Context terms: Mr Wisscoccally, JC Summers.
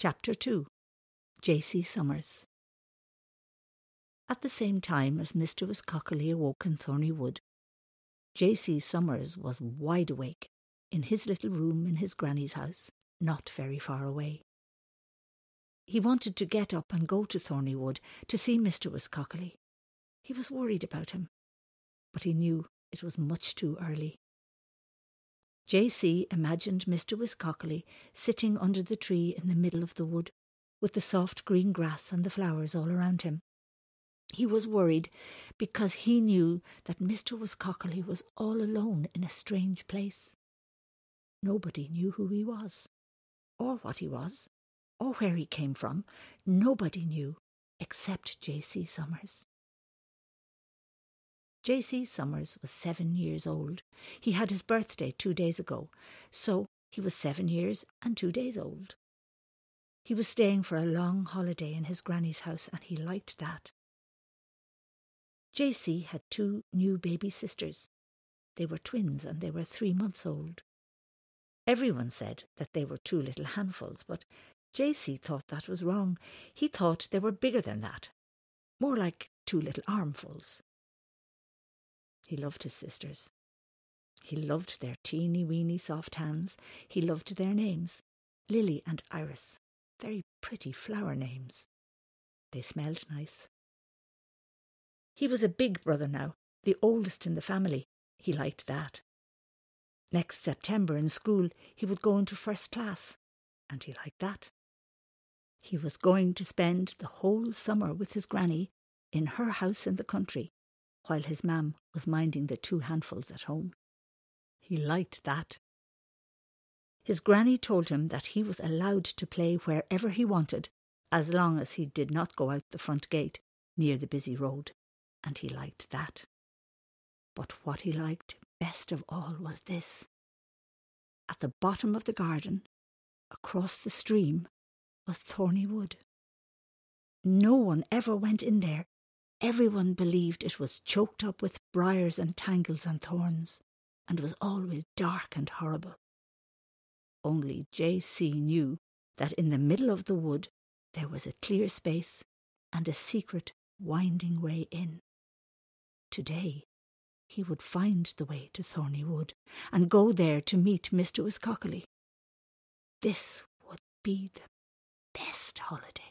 Chapter 2. JC Summers. At the same time as Mr. Wisscoccally awoke in Thorny Wood, JC Summers was wide awake in his little room in his granny's house, not very far away. He wanted to get up and go to Thorny Wood to see Mr. Wisscoccally. He was worried about him, but he knew it was much too early. JC imagined Mr. Wisscoccally sitting under the tree in the middle of the wood, with the soft green grass and the flowers all around him. He was worried because he knew that Mr. Wisscoccally was all alone in a strange place. Nobody knew who he was, or what he was, or where he came from. Nobody knew except J.C. Summers. J.C. Summers was 7 years old. He had his birthday 2 days ago, so he was 7 years and 2 days old. He was staying for a long holiday in his granny's house, and he liked that. J.C. had two new baby sisters. They were twins, and they were 3 months old. Everyone said that they were two little handfuls, but J.C. thought that was wrong. He thought they were bigger than that, more like two little armfuls. He loved his sisters. He loved their teeny-weeny soft hands. He loved their names, Lily and Iris, very pretty flower names. They smelled nice. He was a big brother now, the oldest in the family. He liked that. Next September in school he would go into first class, and he liked that. He was going to spend the whole summer with his granny in her house in the country, while his mam was minding the two handfuls at home. He liked that. His granny told him that he was allowed to play wherever he wanted, as long as he did not go out the front gate, near the busy road, and he liked that. But what he liked best of all was this. At the bottom of the garden, across the stream, was Thorny Wood. No one ever went in there. Everyone believed it was choked up with briars and tangles and thorns, and was always dark and horrible. Only J.C. knew that in the middle of the wood there was a clear space and a secret winding way in. Today he would find the way to Thorny Wood and go there to meet Mr. Wisscoccally. This would be the best holiday.